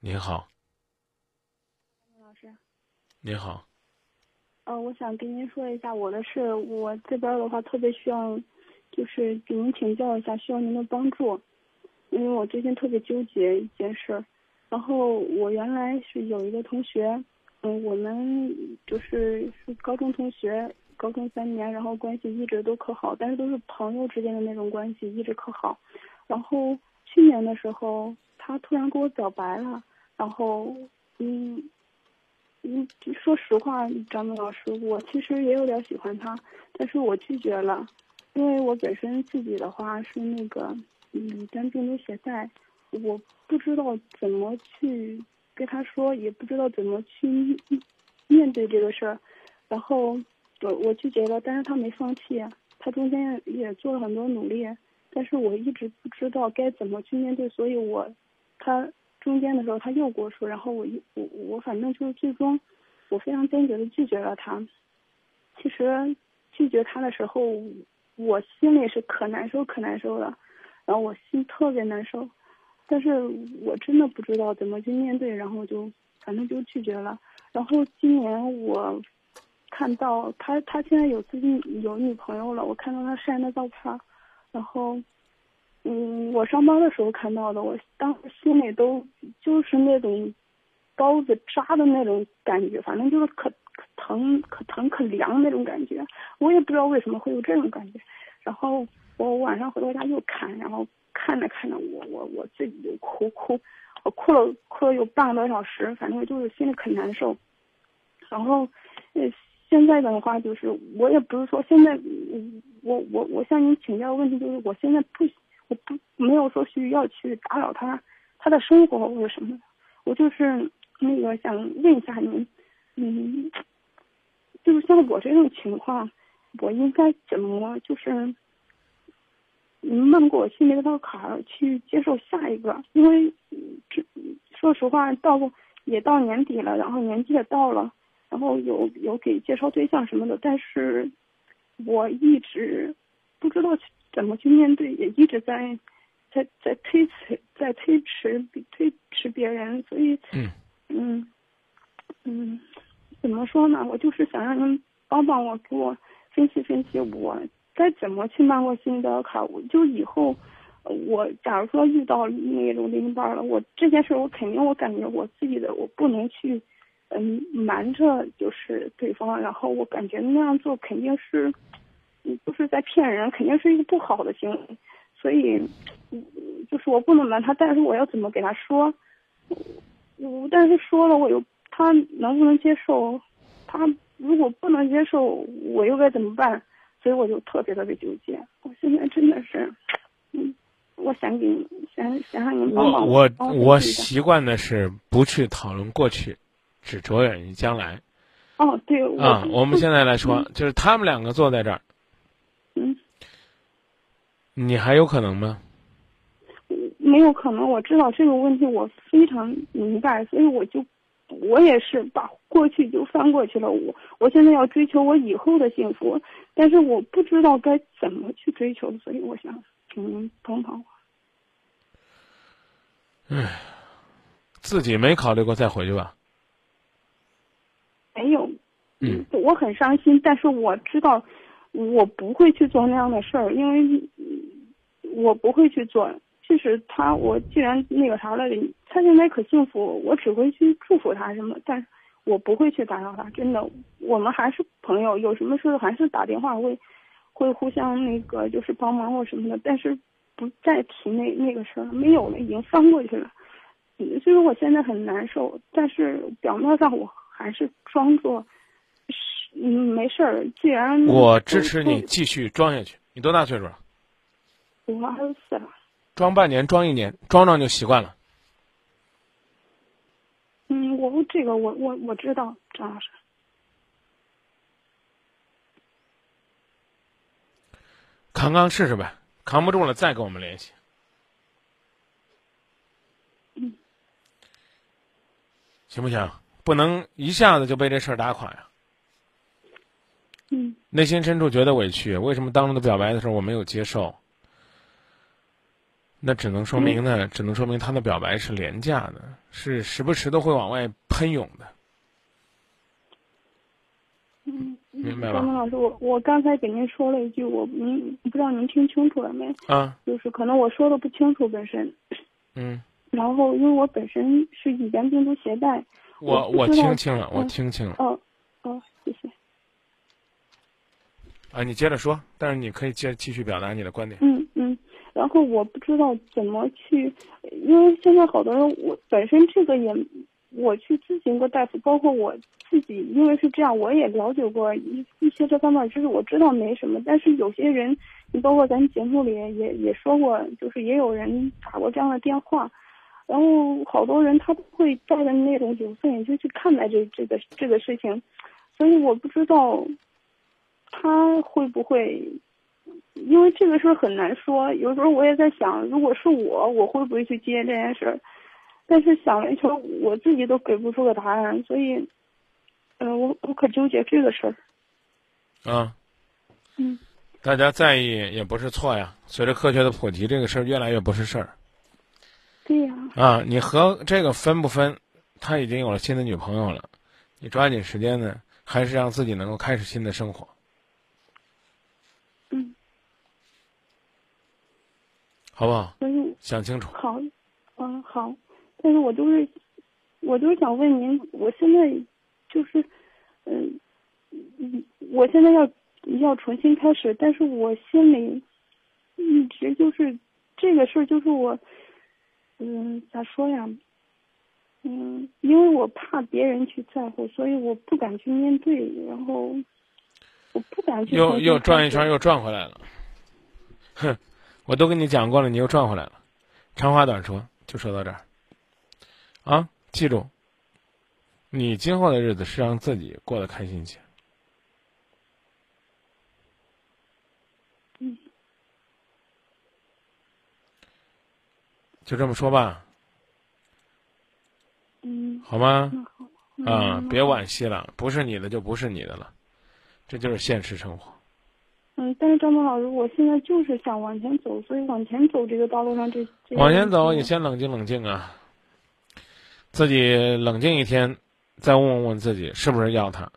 您好。老师。您好。我想跟您说一下我的事，我这边的话特别需要，就是给您请教一下，需要您的帮助，因为我最近特别纠结一件事。然后我原来是有一个同学，我们就是高中同学，高中3年，然后关系一直都可好，但是都是朋友之间的那种关系，一直可好。然后去年的时候，他突然跟我表白了，然后说实话，张明老师，我其实也有点喜欢他，但是我拒绝了，因为我本身自己的话是那个跟病毒携带，我不知道怎么去跟他说，也不知道怎么去面对这个事儿，然后我拒绝了，但是他没放弃，他中间也做了很多努力，但是我一直不知道该怎么去面对，所以他中间的时候他又跟我说，然后我反正就是最终我非常坚决的拒绝了他。其实拒绝他的时候，我心里是可难受的，然后我心特别难受，但是我真的不知道怎么去面对，然后就反正就拒绝了。然后今年我看到他现在有女朋友了，我看到他晒那照片，然后我上班的时候看到的，我当时心里都就是那种刀子扎的那种感觉，反正就是可疼可凉那种感觉，我也不知道为什么会有这种感觉。然后我晚上回到家又看，然后看着我自己就哭，我哭了有半个多小时，反正就是心里很难受。然后现在的话就是我也不是说现在我向您请教的问题就是我现在没有说需要去打扰他的生活或者什么的，我就是那个想问一下您，就是像我这种情况，我应该怎么就是漫过心里那道坎儿去接受下一个？因为说实话，也到年底了，然后年纪也到了，然后有给介绍对象什么的，但是我一直不知道怎么去面对，也一直在推迟别人，所以怎么说呢？我就是想让您帮我，给我分析我该怎么去迈过心里的坎。我就以后我假如说遇到那种另一半了，我这件事我肯定我感觉我自己的我不能去瞒着就是对方，然后我感觉那样做肯定是就是在骗人，肯定是一个不好的行为，所以就是我不能瞒他，但是我要怎么给他说？我但是说了，我又他能不能接受？他如果不能接受，我又该怎么办？所以我就特别纠结。我现在真的是，我想给你，想让您帮忙。我习惯的是不去讨论过去，只着眼于将来。哦，对。我们现在来说，就是他们两个坐在这儿。你还有可能吗？没有可能，我知道这个问题，我非常明白，所以我也是把过去就翻过去了。我现在要追求我以后的幸福，但是我不知道该怎么去追求，所以我想请您帮帮我。自己没考虑过再回去吧？没有。我很伤心，但是我知道我不会去做那样的事儿，因为我不会去做。即使我既然那个啥了，他现在可幸福，我只会去祝福他什么，但是我不会去打扰他。真的，我们还是朋友，有什么事还是打电话会互相那个就是帮忙或什么的，但是不再提那个事儿，没有了，已经翻过去了。所以我现在很难受，但是表面上我还是装作没事儿。既然我支持你继续装下去。你多大岁数了？我24了。装半年，装一年，装就习惯了。我知道，张老师。扛试试呗，扛不住了再跟我们联系。行不行？不能一下子就被这事儿打垮呀。内心深处觉得委屈，为什么当初的表白的时候我没有接受？那只能说明呢，只能说明他的表白是廉价的，是时不时的会往外喷涌的。明白吧？张老师，我刚才给您说了一句，您不知道您听清楚了没？啊，就是可能我说的不清楚本身。嗯。然后，因为我本身是乙肝病毒携带。我听清了，我听清了。哦，谢谢。啊，你接着说，但是你可以继续表达你的观点。然后我不知道怎么去，因为现在好多人，我本身这个也，我去咨询过大夫，包括我自己，因为是这样，我也了解过一些这方面知识，我知道没什么，但是有些人，你包括咱节目里也说过，就是也有人打过这样的电话，然后好多人他会带着那种有色眼镜去看待这个事情，所以我不知道他会不会。因为这个事儿很难说，有时候我也在想，如果是我会不会去接这件事儿？但是想了一圈，我自己都给不出个答案，所以，我可纠结这个事儿。啊，大家在意也不是错呀。随着科学的普及，这个事儿越来越不是事儿。对呀。啊，你和这个分不分？他已经有了新的女朋友了，你抓紧时间呢，还是让自己能够开始新的生活？好不好？想清楚。好，好。但是我就是想问您，我现在就是，我现在要重新开始，但是我心里一直就是这个事儿，就是我，咋说呀？因为我怕别人去在乎，所以我不敢去面对，然后我不敢去。又转一圈，又转回来了。哼。我都跟你讲过了，你又转回来了，长话短说，就说到这儿。啊，记住，你今后的日子是让自己过得开心些。就这么说吧。好吗？啊，别惋惜了，不是你的就不是你的了，这就是现实生活。但是张东老师，我现在就是想往前走，所以往前走这个道路上这往前走，你先冷静冷静啊，自己冷静一天，再问问自己是不是要他。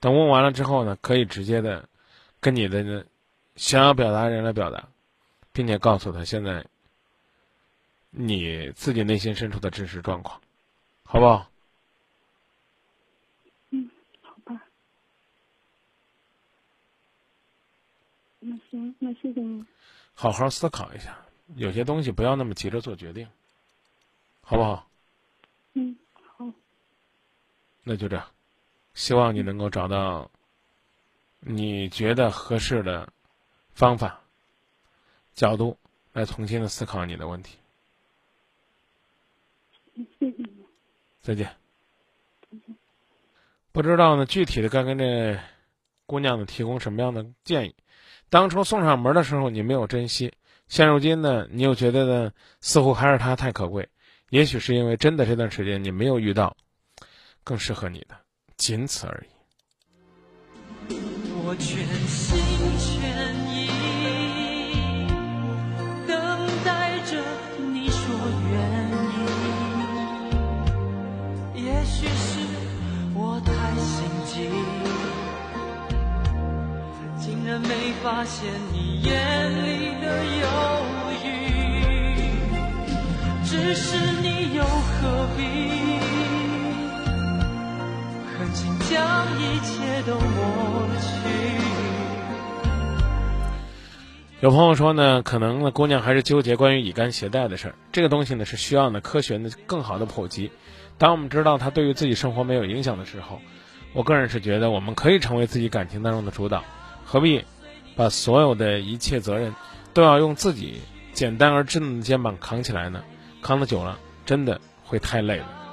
等问完了之后呢，可以直接的跟你的想要表达人来表达，并且告诉他现在你自己内心深处的真实状况，好不好？那行，那谢谢你。好好思考一下，有些东西不要那么急着做决定，好不好？好。那就这样，希望你能够找到你觉得合适的方法、角度来重新的思考你的问题。谢谢你。再见。不知道呢，具体的该跟这姑娘呢提供什么样的建议？当初送上门的时候你没有珍惜，现如今呢你又觉得呢似乎还是他太可贵，也许是因为真的这段时间你没有遇到更适合你的，仅此而已。我全心全意等待着你说愿意，也许是我太心急，竟然没发现你眼里的犹豫，只是你又何必狠心将一切都抹去。有朋友说呢，可能呢姑娘还是纠结关于乙肝携带的事儿，这个东西呢是需要呢科学呢更好的普及，当我们知道它对于自己生活没有影响的时候，我个人是觉得我们可以成为自己感情当中的主导，何必把所有的一切责任都要用自己简单而稚嫩的肩膀扛起来呢？扛得久了，真的会太累了。